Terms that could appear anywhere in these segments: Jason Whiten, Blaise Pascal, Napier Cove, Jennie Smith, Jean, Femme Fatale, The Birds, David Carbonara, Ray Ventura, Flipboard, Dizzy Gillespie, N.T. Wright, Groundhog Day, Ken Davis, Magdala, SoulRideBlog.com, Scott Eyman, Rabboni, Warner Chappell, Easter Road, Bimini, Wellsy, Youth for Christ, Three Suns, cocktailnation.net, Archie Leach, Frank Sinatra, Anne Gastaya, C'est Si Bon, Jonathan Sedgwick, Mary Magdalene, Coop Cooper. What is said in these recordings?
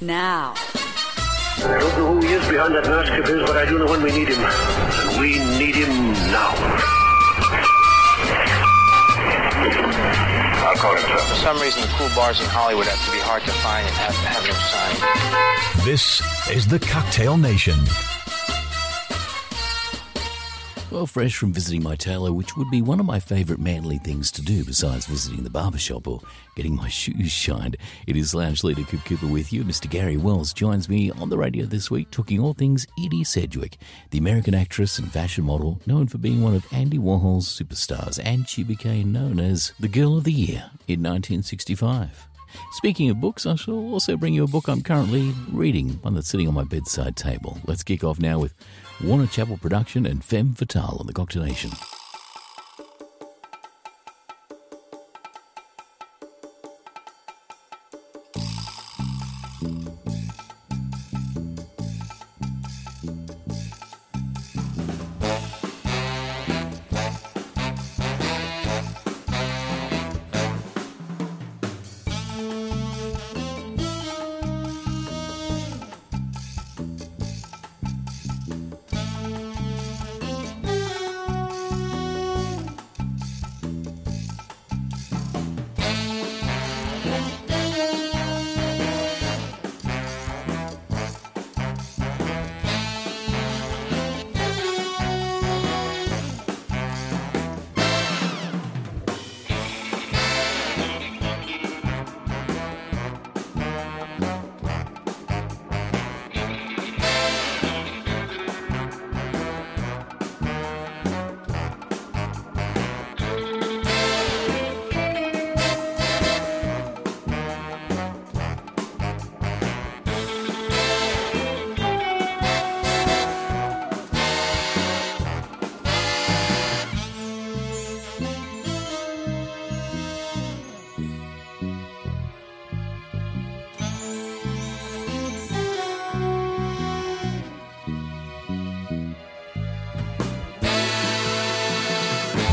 now. I don't know who he is behind that mask of his, but I do know when we need him. And we need him now. I'll call him, sir. For some reason, the cool bars in Hollywood have to be hard to find and have to have no sign. This is the Cocktail Nation. Well, fresh from visiting my tailor, which would be one of my favourite manly things to do besides visiting the barbershop or getting my shoes shined, it is Lounge Leader Coop Cooper with you. Mr. Gary Wells joins me on the radio this week talking all things Edie Sedgwick, the American actress and fashion model known for being one of Andy Warhol's superstars, and she became known as the Girl of the Year in 1965. Speaking of books, I shall also bring you a book I'm currently reading, one that's sitting on my bedside table. Let's kick off now with Warner Chappell production and Femme Fatale on the Cocktail Nation.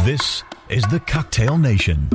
This is the Cocktail Nation.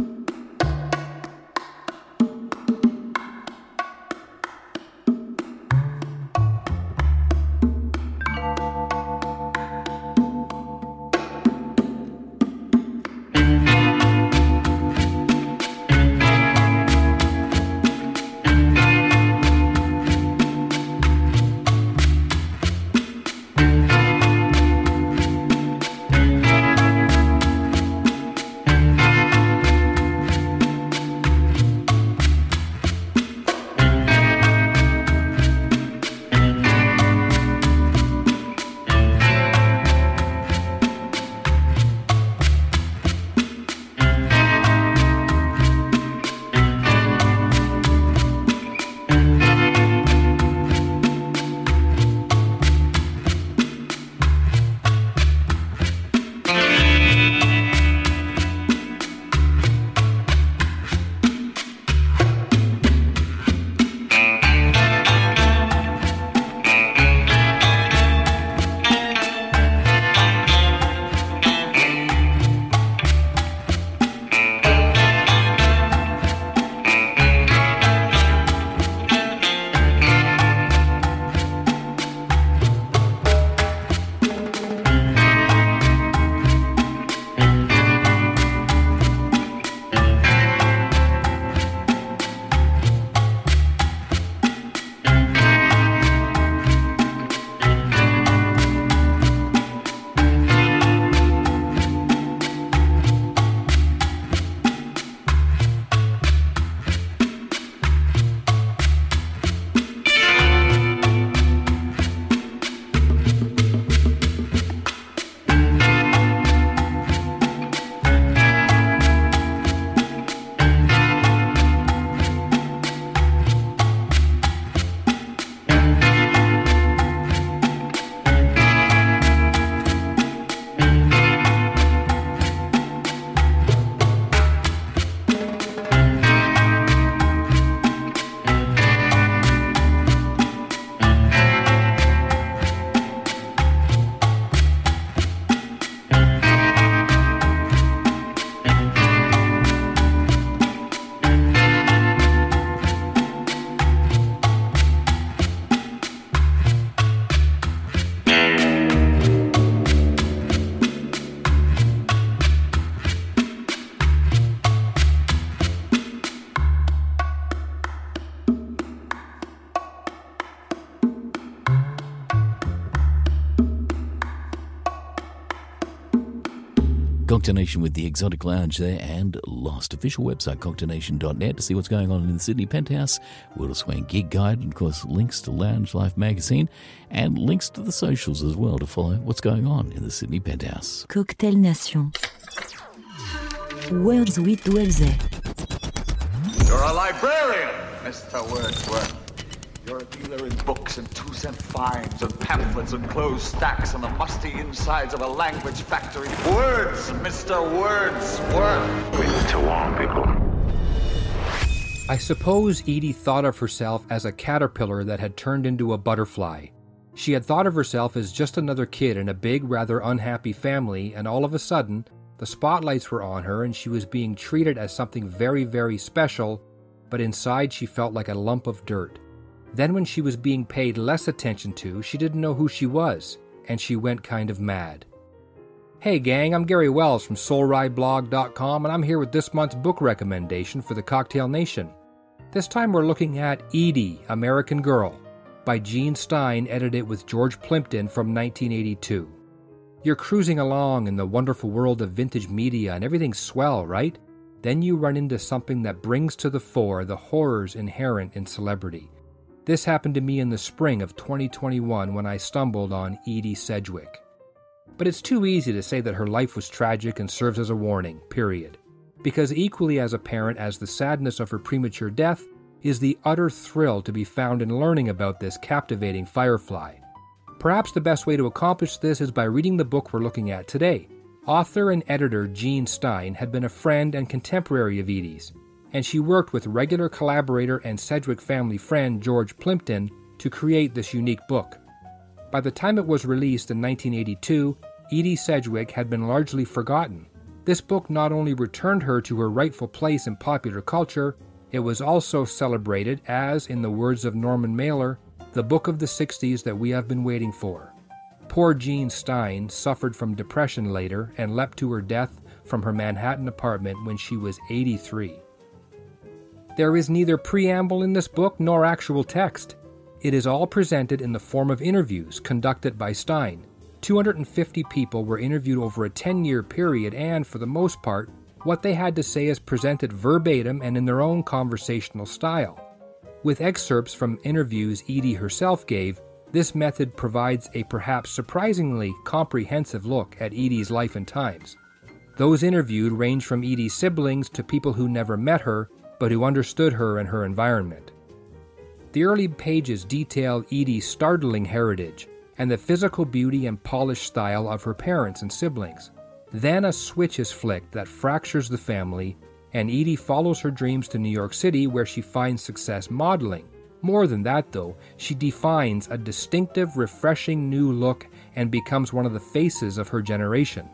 Cocktail Nation with the Exotic Lounge there, and lost official website cocktailnation.net to see what's going on in the Sydney Penthouse, World of Swing Gig Guide, and of course links to Lounge Life Magazine and links to the socials as well to follow what's going on in the Sydney Penthouse. Cocktail Nation. Words with Wellsy. You're a librarian, Mr. Wordsworth. You're a dealer in books and 2-cent fines and pamphlets and closed stacks and the musty insides of a language factory. Words, Mr. Wordsworth. We need to warn people. I suppose Edie thought of herself as a caterpillar that had turned into a butterfly. She had thought of herself as just another kid in a big, rather unhappy family, and all of a sudden, the spotlights were on her and she was being treated as something very, very special, but inside she felt like a lump of dirt. Then when she was being paid less attention to, she didn't know who she was, and she went kind of mad. Hey gang, I'm Gary Wells from SoulRideBlog.com, and I'm here with this month's book recommendation for the Cocktail Nation. This time we're looking at Edie, American Girl, by Jean Stein, edited with George Plimpton from 1982. You're cruising along in the wonderful world of vintage media, and everything's swell, right? Then you run into something that brings to the fore the horrors inherent in celebrity. This happened to me in the spring of 2021 when I stumbled on Edie Sedgwick. But it's too easy to say that her life was tragic and serves as a warning, period. Because equally as apparent as the sadness of her premature death is the utter thrill to be found in learning about this captivating firefly. Perhaps the best way to accomplish this is by reading the book we're looking at today. Author and editor Jean Stein had been a friend and contemporary of Edie's, and she worked with regular collaborator and Sedgwick family friend George Plimpton to create this unique book. By the time it was released in 1982, Edie Sedgwick had been largely forgotten. This book not only returned her to her rightful place in popular culture, it was also celebrated as, in the words of Norman Mailer, the book of the 60s that we have been waiting for. Poor Jean Stein suffered from depression later and leapt to her death from her Manhattan apartment when she was 83. There is neither preamble in this book nor actual text. It is all presented in the form of interviews conducted by Stein. 250 people were interviewed over a 10-year period, and for the most part, what they had to say is presented verbatim and in their own conversational style. With excerpts from interviews Edie herself gave, this method provides a perhaps surprisingly comprehensive look at Edie's life and times. Those interviewed range from Edie's siblings to people who never met her, but who understood her and her environment. The early pages detail Edie's startling heritage and the physical beauty and polished style of her parents and siblings. Then a switch is flicked that fractures the family, and Edie follows her dreams to New York City, where she finds success modeling. More than that, though, she defines a distinctive, refreshing new look and becomes one of the faces of her generation.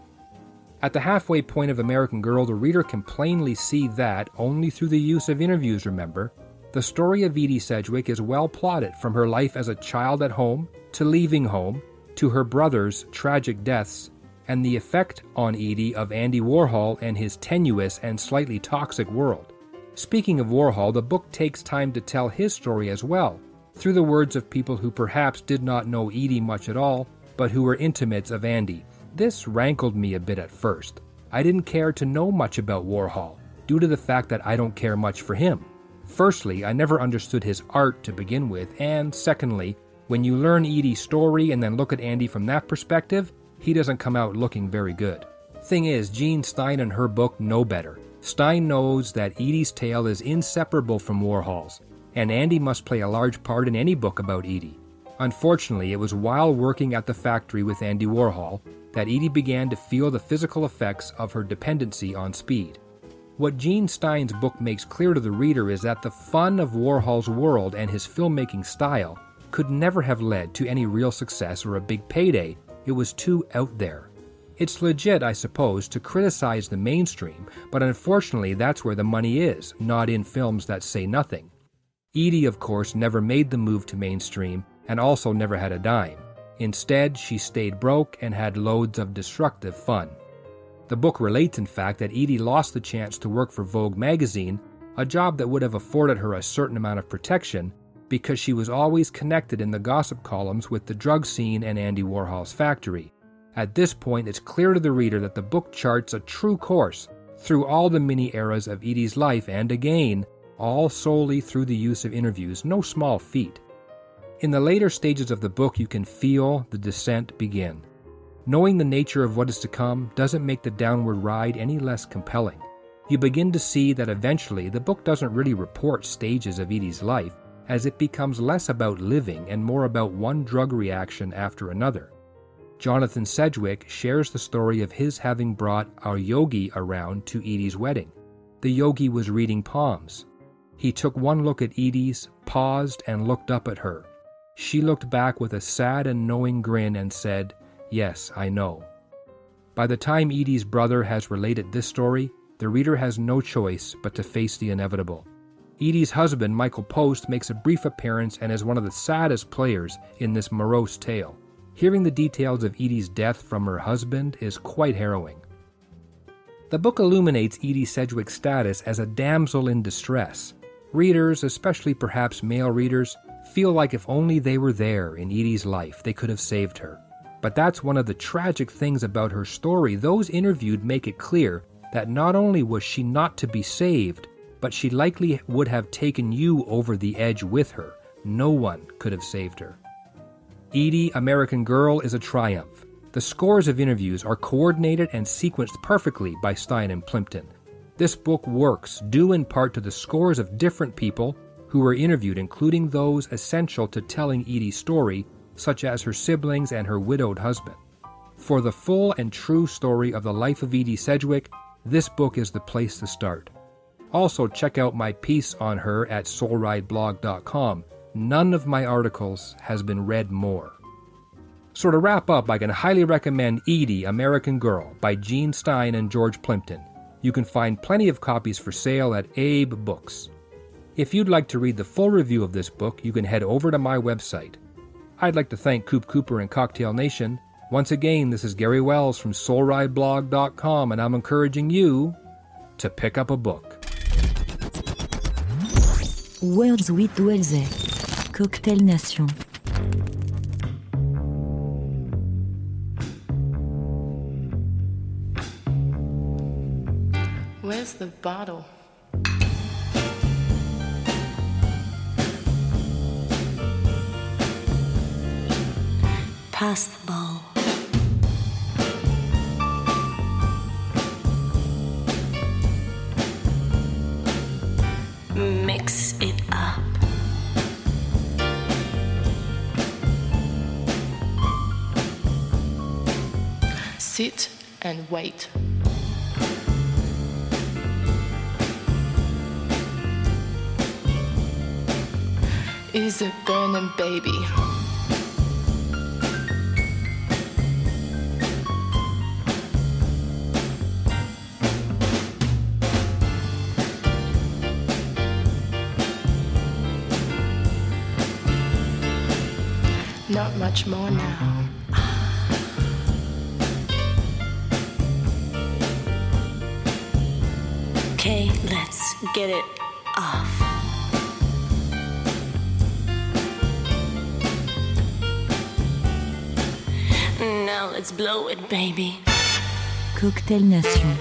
At the halfway point of American Girl, the reader can plainly see that, only through the use of interviews, remember, the story of Edie Sedgwick is well plotted, from her life as a child at home, to leaving home, to her brother's tragic deaths, and the effect on Edie of Andy Warhol and his tenuous and slightly toxic world. Speaking of Warhol, the book takes time to tell his story as well, through the words of people who perhaps did not know Edie much at all, but who were intimates of Andy. This rankled me a bit at first. I didn't care to know much about Warhol, due to the fact that I don't care much for him. Firstly, I never understood his art to begin with, and secondly, when you learn Edie's story and then look at Andy from that perspective, he doesn't come out looking very good. Thing is, Jean Stein and her book know better. Stein knows that Edie's tale is inseparable from Warhol's, and Andy must play a large part in any book about Edie. Unfortunately, it was while working at the factory with Andy Warhol that Edie began to feel the physical effects of her dependency on speed. What Jean Stein's book makes clear to the reader is that the fun of Warhol's world and his filmmaking style could never have led to any real success or a big payday. It was too out there. It's legit, I suppose, to criticize the mainstream, but unfortunately that's where the money is, not in films that say nothing. Edie, of course, never made the move to mainstream and also never had a dime. Instead, she stayed broke and had loads of destructive fun. The book relates, in fact, that Edie lost the chance to work for Vogue magazine, a job that would have afforded her a certain amount of protection, because she was always connected in the gossip columns with the drug scene and Andy Warhol's factory. At this point, it's clear to the reader that the book charts a true course through all the mini eras of Edie's life, and again, all solely through the use of interviews, no small feat. In the later stages of the book, you can feel the descent begin. Knowing the nature of what is to come doesn't make the downward ride any less compelling. You begin to see that eventually the book doesn't really report stages of Edie's life, as it becomes less about living and more about one drug reaction after another. Jonathan Sedgwick shares the story of his having brought a yogi around to Edie's wedding. The yogi was reading palms. He took one look at Edie's, paused, and looked up at her. She looked back with a sad and knowing grin and said, "Yes, I know." By the time Edie's brother has related this story, the reader has no choice but to face the inevitable. Edie's husband, Michael Post, makes a brief appearance and is one of the saddest players in this morose tale. Hearing the details of Edie's death from her husband is quite harrowing. The book illuminates Edie Sedgwick's status as a damsel in distress. Readers, especially perhaps male readers, feel like if only they were there in Edie's life, they could have saved her. But that's one of the tragic things about her story. Those interviewed make it clear that not only was she not to be saved, but she likely would have taken you over the edge with her. No one could have saved her. Edie, American Girl is a triumph. The scores of interviews are coordinated and sequenced perfectly by Stein and Plimpton. This book works due in part to the scores of different people who were interviewed, including those essential to telling Edie's story, such as her siblings and her widowed husband. For the full and true story of the life of Edie Sedgwick, this book is the place to start. Also, check out my piece on her at SoulRideBlog.com. None of my articles has been read more. So to wrap up, I can highly recommend Edie, American Girl by Jean Stein and George Plimpton. You can find plenty of copies for sale at Abe Books. If you'd like to read the full review of this book, you can head over to my website. I'd like to thank Coop Cooper and Cocktail Nation. Once again, this is Gary Wells from SoulRideBlog.com, and I'm encouraging you to pick up a book. Words with Wellsy, Cocktail Nation. Where's the bottle? Pass the ball. Mix it up. Sit and wait. Is a burning baby. Not much more now. Okay, let's get it off. Now let's blow it, baby. Cocktail Nation.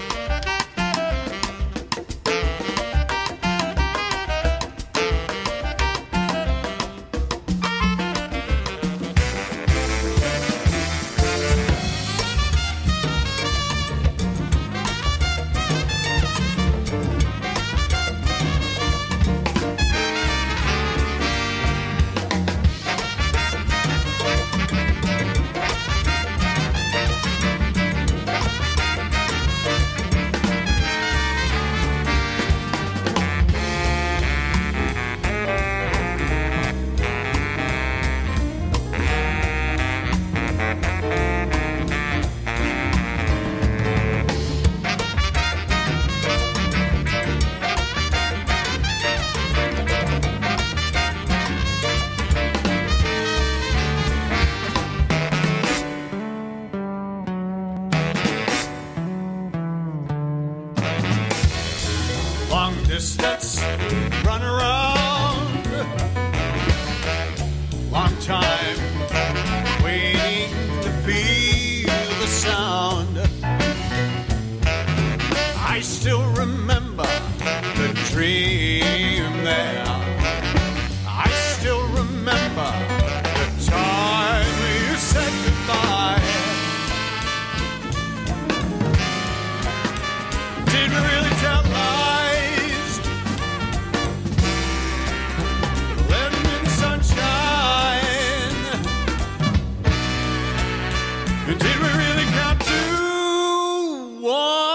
still remember the dream there. I still remember the time you said goodbye. Didn't really tell lies, living in sunshine. And did we really count to 5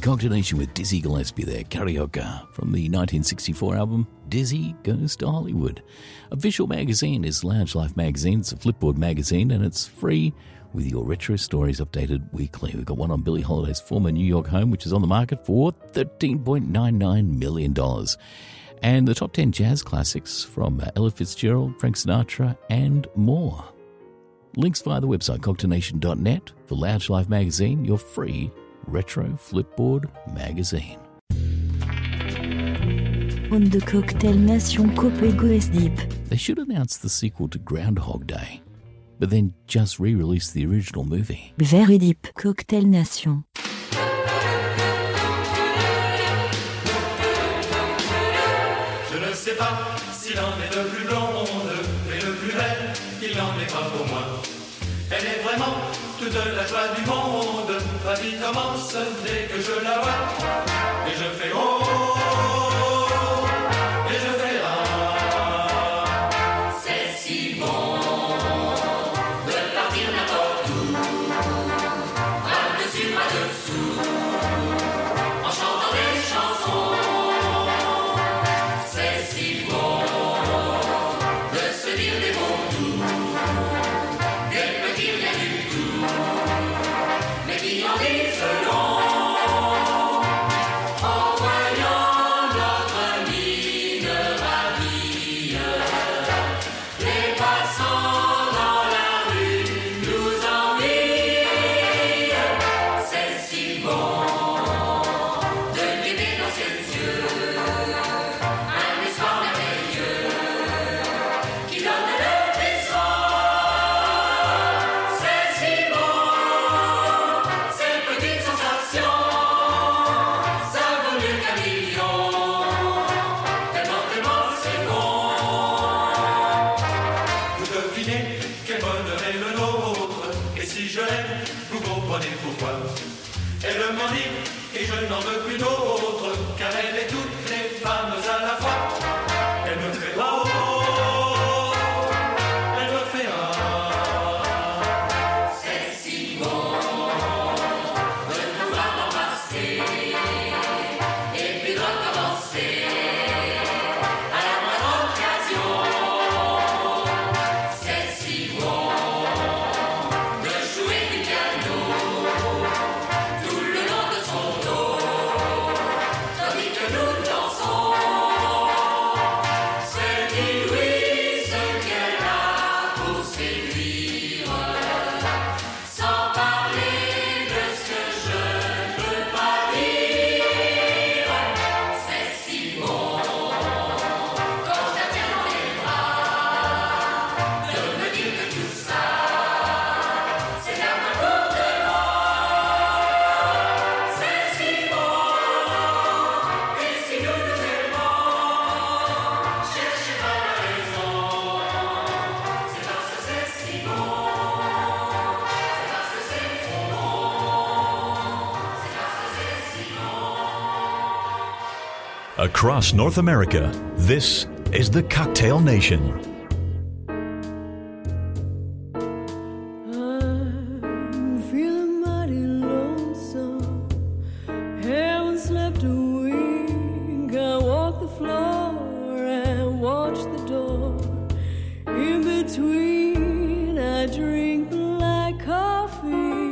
Cocktail Nation with Dizzy Gillespie there, Carioca, from the 1964 album Dizzy Goes to Hollywood. Official magazine is Lounge Life Magazine. It's a flipboard magazine and it's free with your retro stories updated weekly. We've got one on Billie Holiday's former New York home, which is on the market for $13.99 million. And the top 10 jazz classics from Ella Fitzgerald, Frank Sinatra and more. Links via the website cocktailnation.net for Lounge Life Magazine, your free retro flipboard magazine. On the Cocktail Nation, Copego is deep. They should announce the sequel to Groundhog Day, but then just re-release the original movie. Very deep. Cocktail Nation. Je ne sais pas s'il en est le plus blonde et le plus belle, il n'en est pas pour moi. Elle est vraiment toute la joie du monde. Ma vie commence dès que je la vois. Et je fais oh. Across North America, this is the Cocktail Nation. I'm feeling mighty lonesome, haven't slept a wink. I walk the floor and watch the door. In between, I drink black coffee.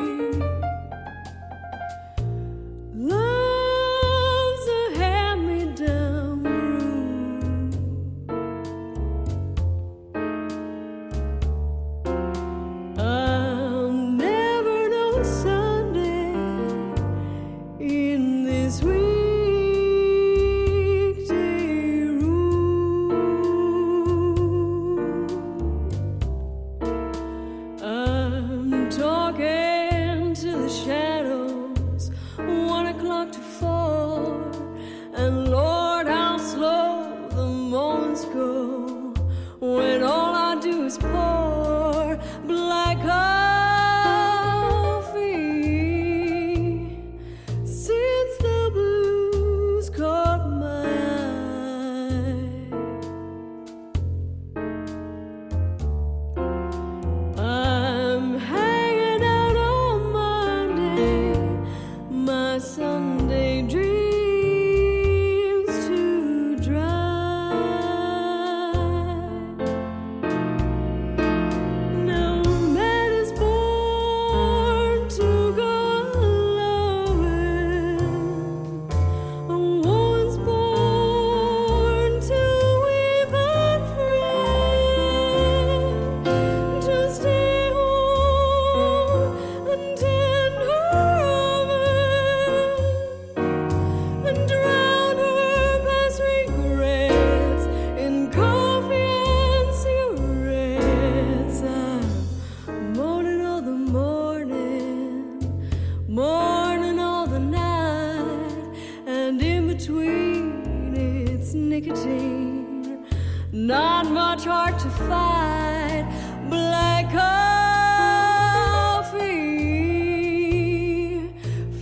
the night, and in between it's nicotine. Not much heart to fight, black coffee.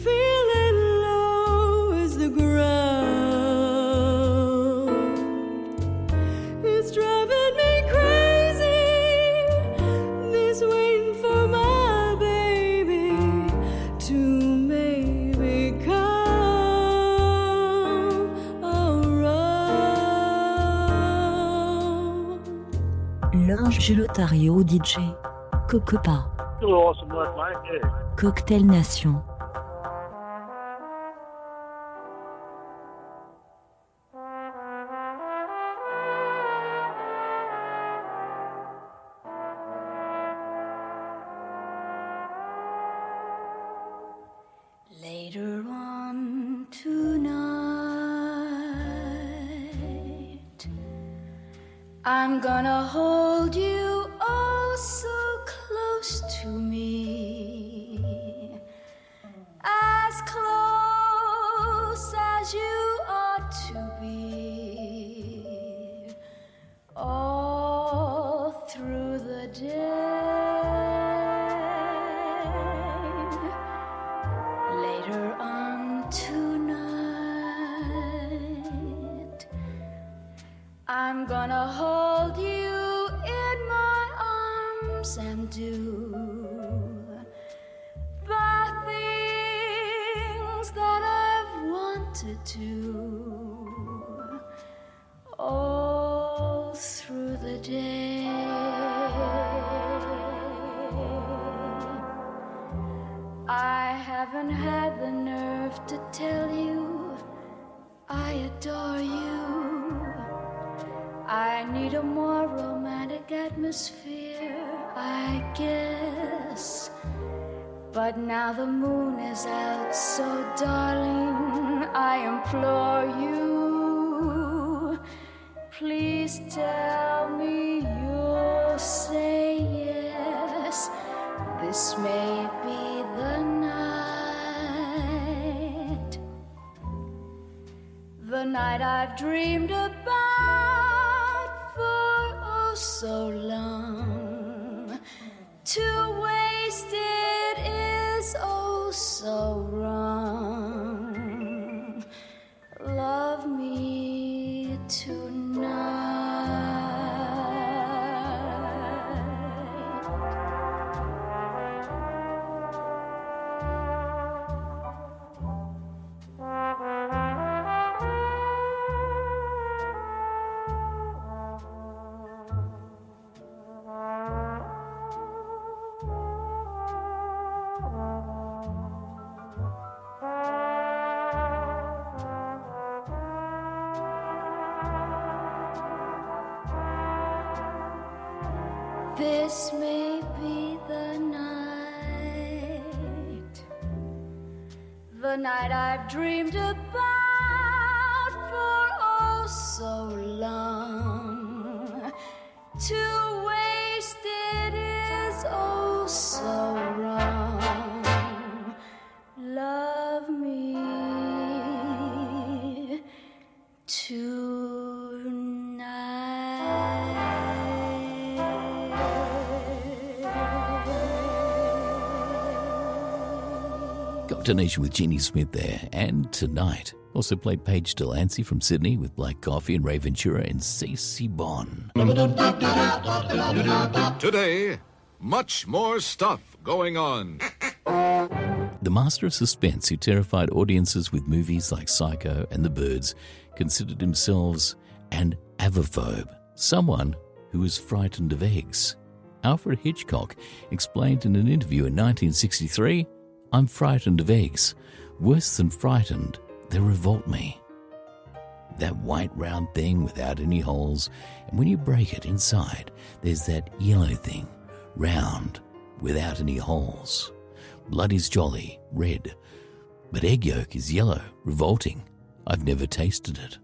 Feeling low as the ground. It's driving me crazy, this waiting for my baby to maybe come around. L'Orange Gelotario DJ Cocopa. Awesome work, mate. Yeah. Cocktail Nation. Later on tonight, I'm gonna hold you all so close to me, as close as you ought to be, all through the day. Later on tonight, I'm gonna hold you in my arms and do the things that I've wanted to, all through the day. I haven't had the nerve to tell you I adore you. I need a more romantic atmosphere, I guess. But now the moon is out, so darling, I implore you, please tell me you'll say yes. This may be the night, the night I've dreamed about for oh so long. To waste it is oh so wrong. Love me tonight. This may be the night I've dreamed about for oh so long. To waste it is oh so wrong. Love me tonight. Cocktail Nation with Jennie Smith there, and tonight also played Paige Delancy from Sydney with Black Coffee and Ray Ventura in C'est Si Bon. Today, much more stuff going on. The master of suspense who terrified audiences with movies like Psycho and The Birds considered himself an avophobe, someone who was frightened of eggs. Alfred Hitchcock explained in an interview in 1963... I'm frightened of eggs. Worse than frightened, they revolt me. That white round thing without any holes, and when you break it inside, there's that yellow thing, round, without any holes. Blood is jolly, red, but egg yolk is yellow, revolting. I've never tasted it.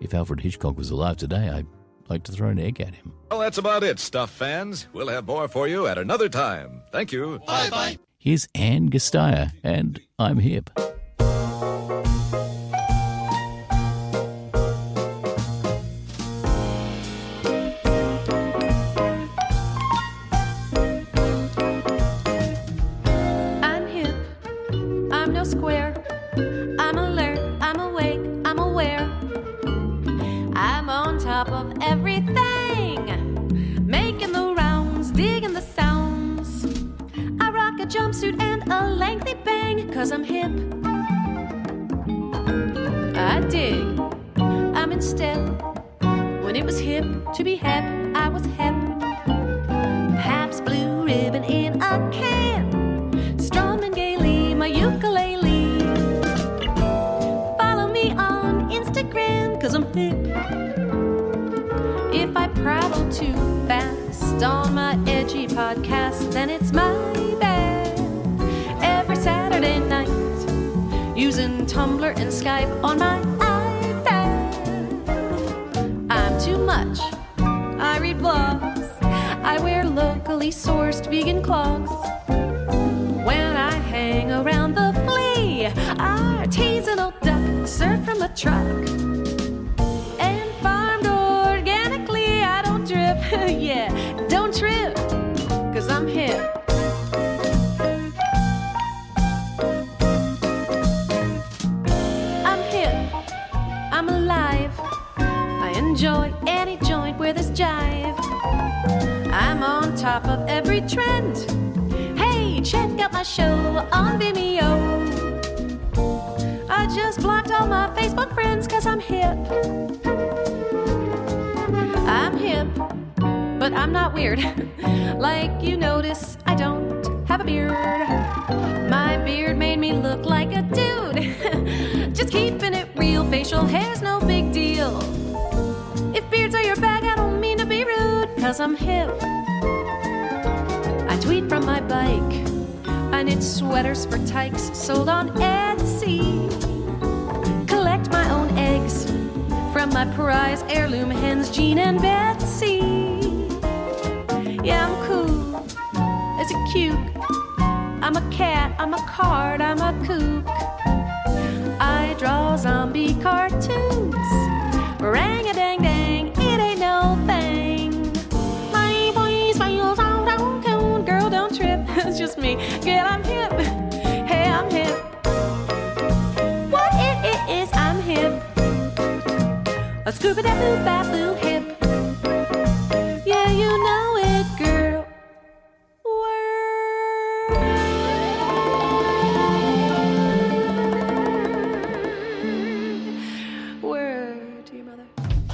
If Alfred Hitchcock was alive today, I'd like to throw an egg at him. Well, that's about it, Stuff fans. We'll have more for you at another time. Thank you. Bye-bye. Here's Anne Gastaya and I'm Hip.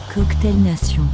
Cocktail Nation.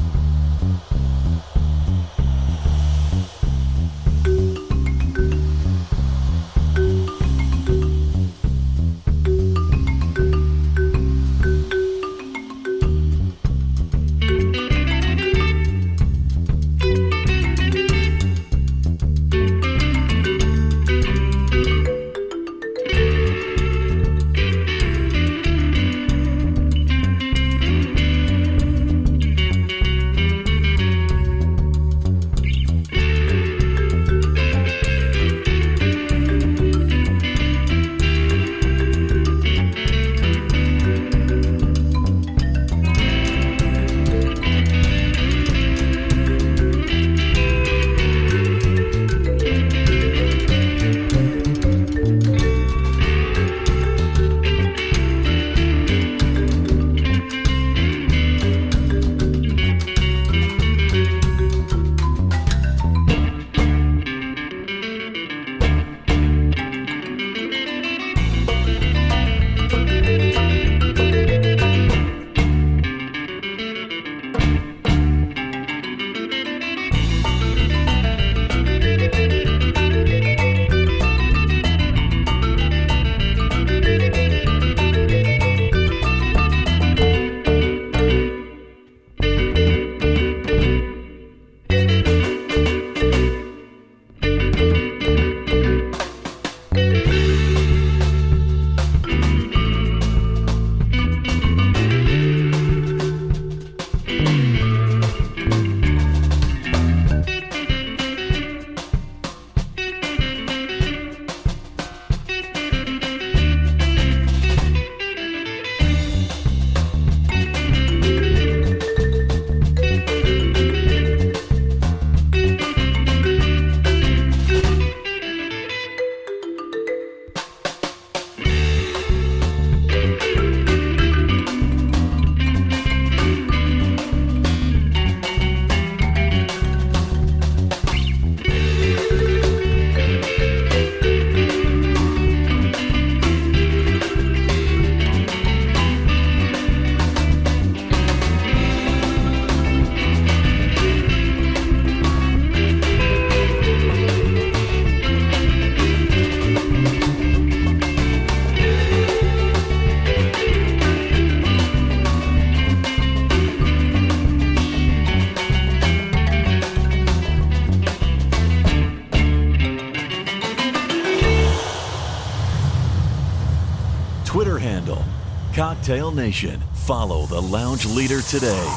Twitter handle, Cocktail Nation. Follow the lounge leader today.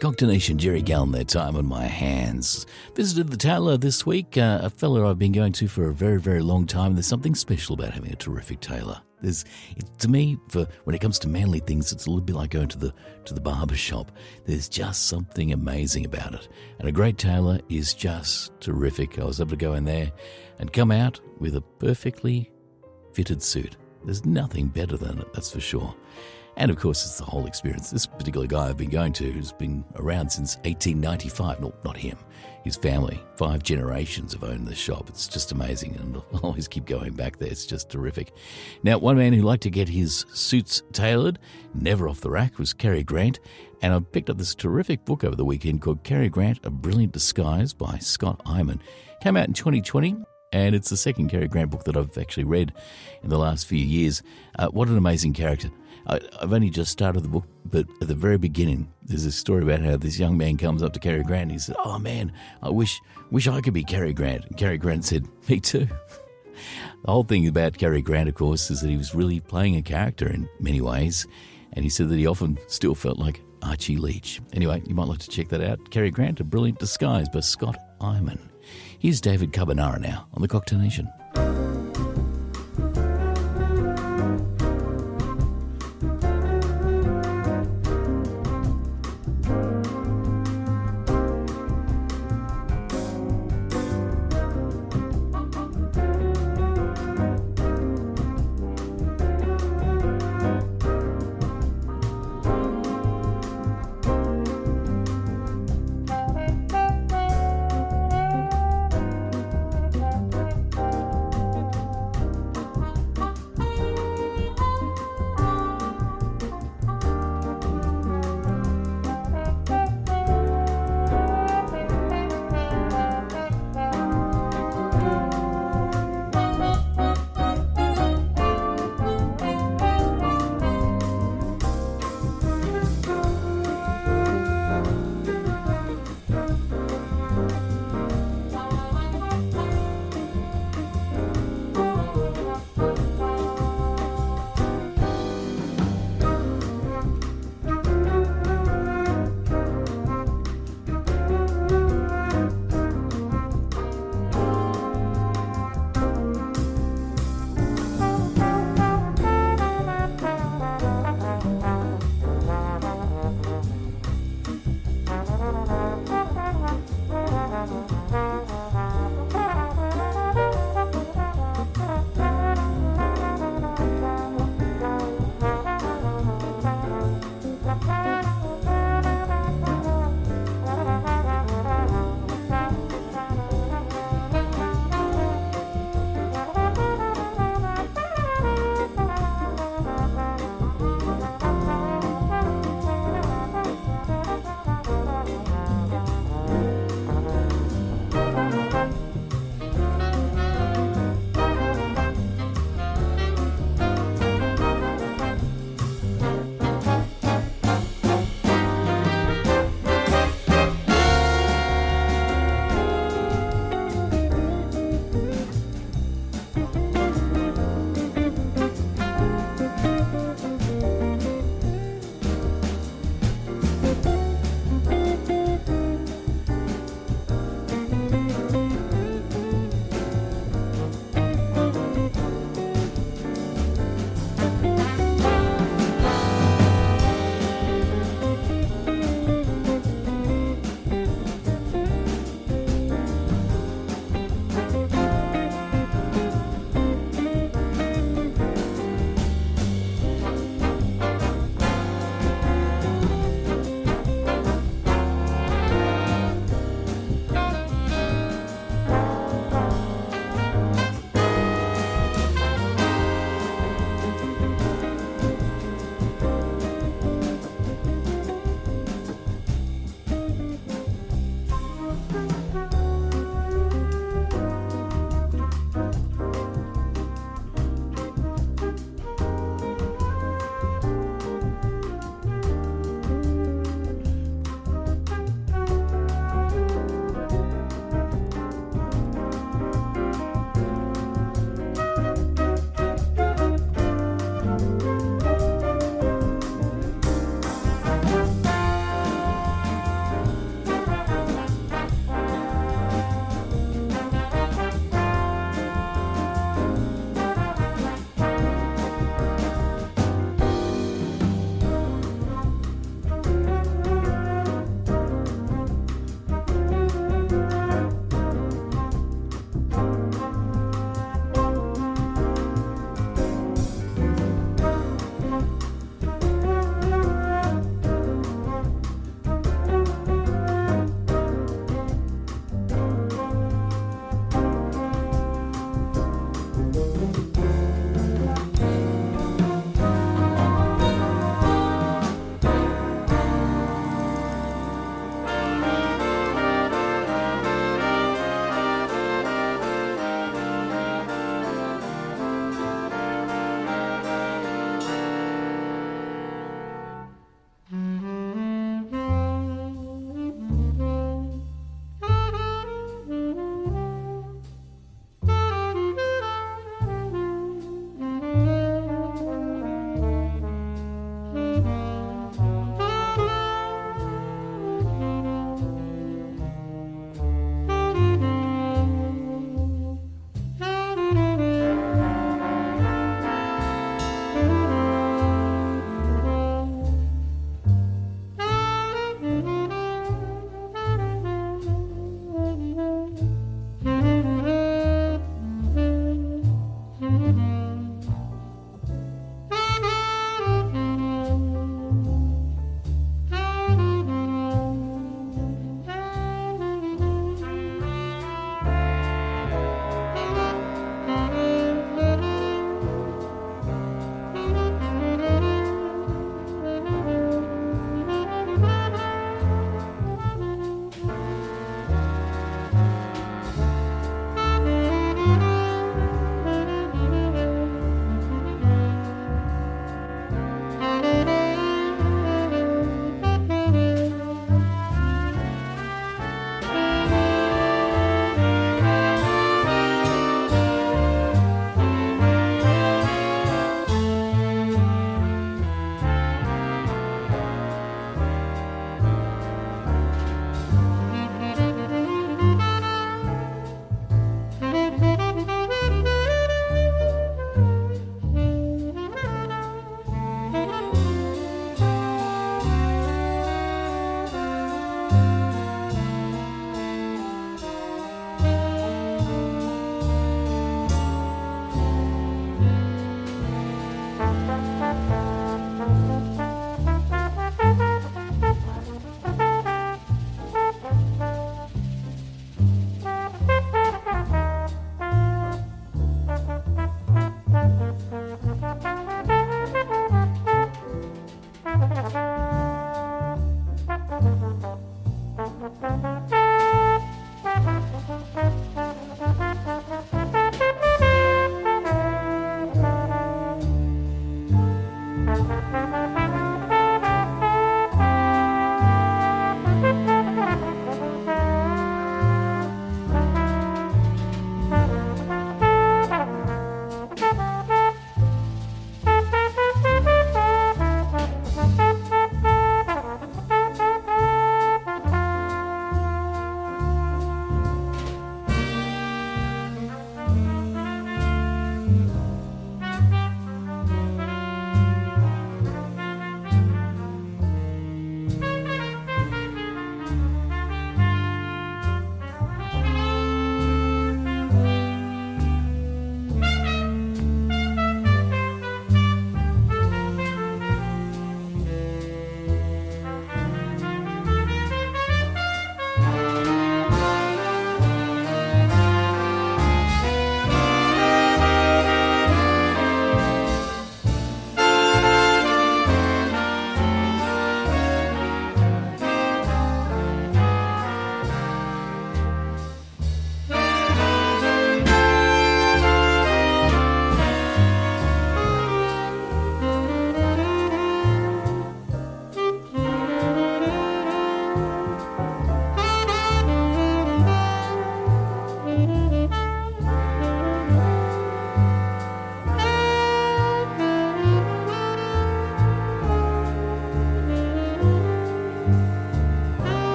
Cocktail Nation, Jerry Gallen there, Time on My Hands. Visited the tailor this week, a fella I've been going to for a very, very long time. There's something special about having a terrific tailor. To me, when it comes to manly things, it's a little bit like going to the barber shop. There's just something amazing about it. And a great tailor is just terrific. I was able to go in there and come out with a perfectly fitted suit. There's nothing better than it, that's for sure. And, of course, it's the whole experience. This particular guy I've been going to has been around since 1895. No, not him. His family. 5 generations have owned the shop. It's just amazing, and I'll always keep going back there. It's just terrific. Now, one man who liked to get his suits tailored, never off the rack, was Cary Grant. And I picked up this terrific book over the weekend called Cary Grant, A Brilliant Disguise by Scott Eyman. Came out in 2020. And it's the second Cary Grant book that I've actually read in the last few years. What an amazing character. I've only just started the book, but at the very beginning, there's this story about how this young man comes up to Cary Grant and he said, "Oh man, I wish I could be Cary Grant." And Cary Grant said, "Me too." The whole thing about Cary Grant, of course, is that he was really playing a character in many ways. And he said that he often still felt like Archie Leach. Anyway, you might like to check that out. Cary Grant, A Brilliant Disguise by Scott Eyman. Here's David Carbonara now on the Cocktail Nation.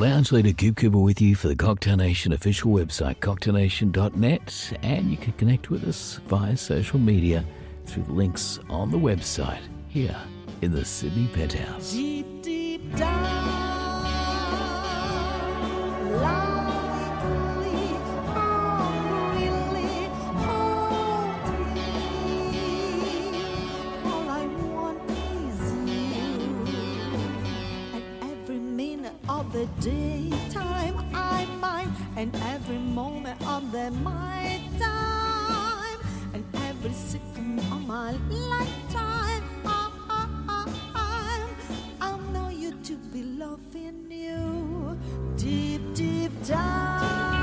Lounge leader Goob Cooper with you for the Cocktail Nation official website, cocktailnation.net, and you can connect with us via social media through the links on the website here in the Sydney Penthouse. Deep, deep down, the daytime I'm mine, and every moment of the my time, and every second of my lifetime, I know you to be loving you deep, deep down.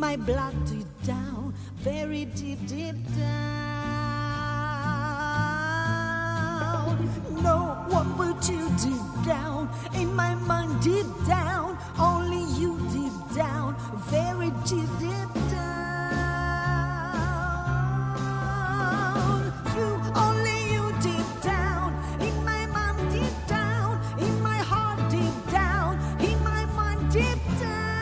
My blood deep down, very deep, deep down. No, what will you deep down? In my mind deep down, only you deep down, very deep, deep down. You, only you deep down, in my mind deep down, in my heart deep down, in my mind deep down.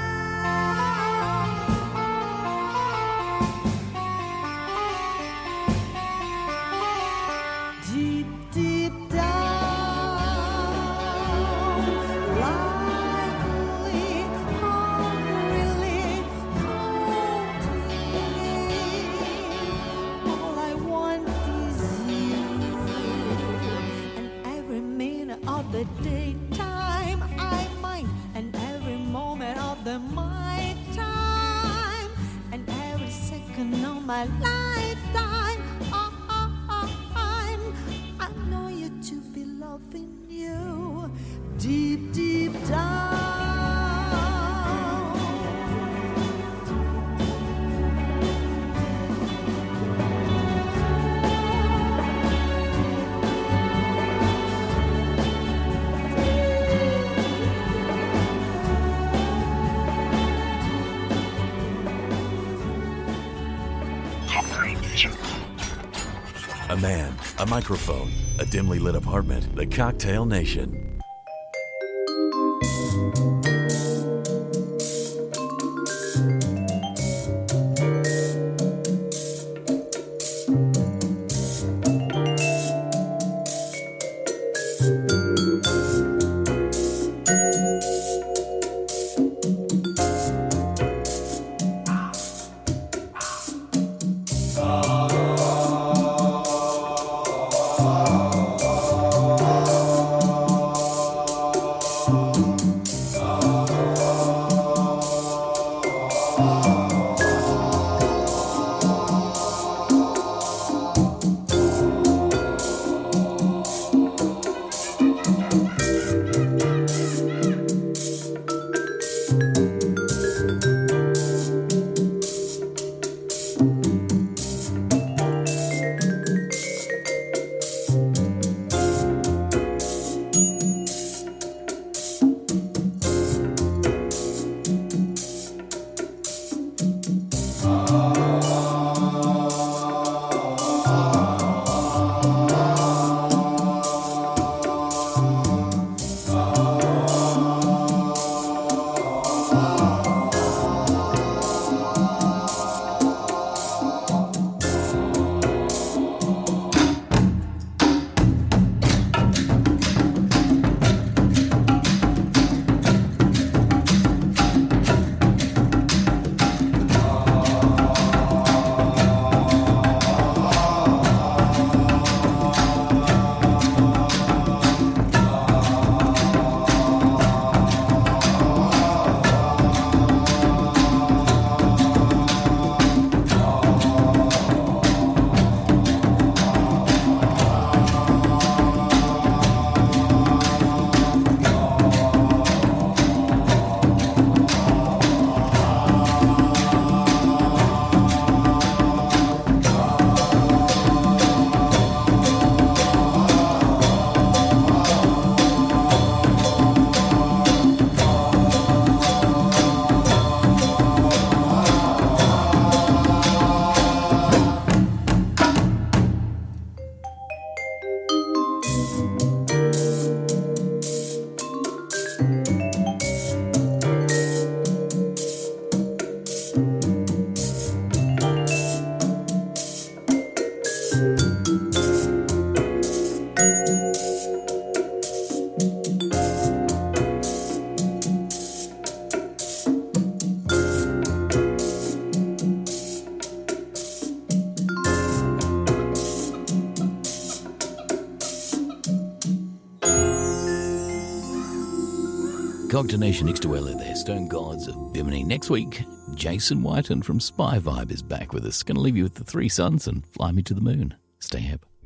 My lifetime, I know you to be loving you deep, deep down. A man, a microphone, a dimly lit apartment, the Cocktail Nation. Cocktail Nation next to Ella there, Stone Gods of Bimini. Next week, Jason Whiten from Spy Vibe is back with us. Going to leave you with the Three Suns and Fly Me to the Moon. Stay up.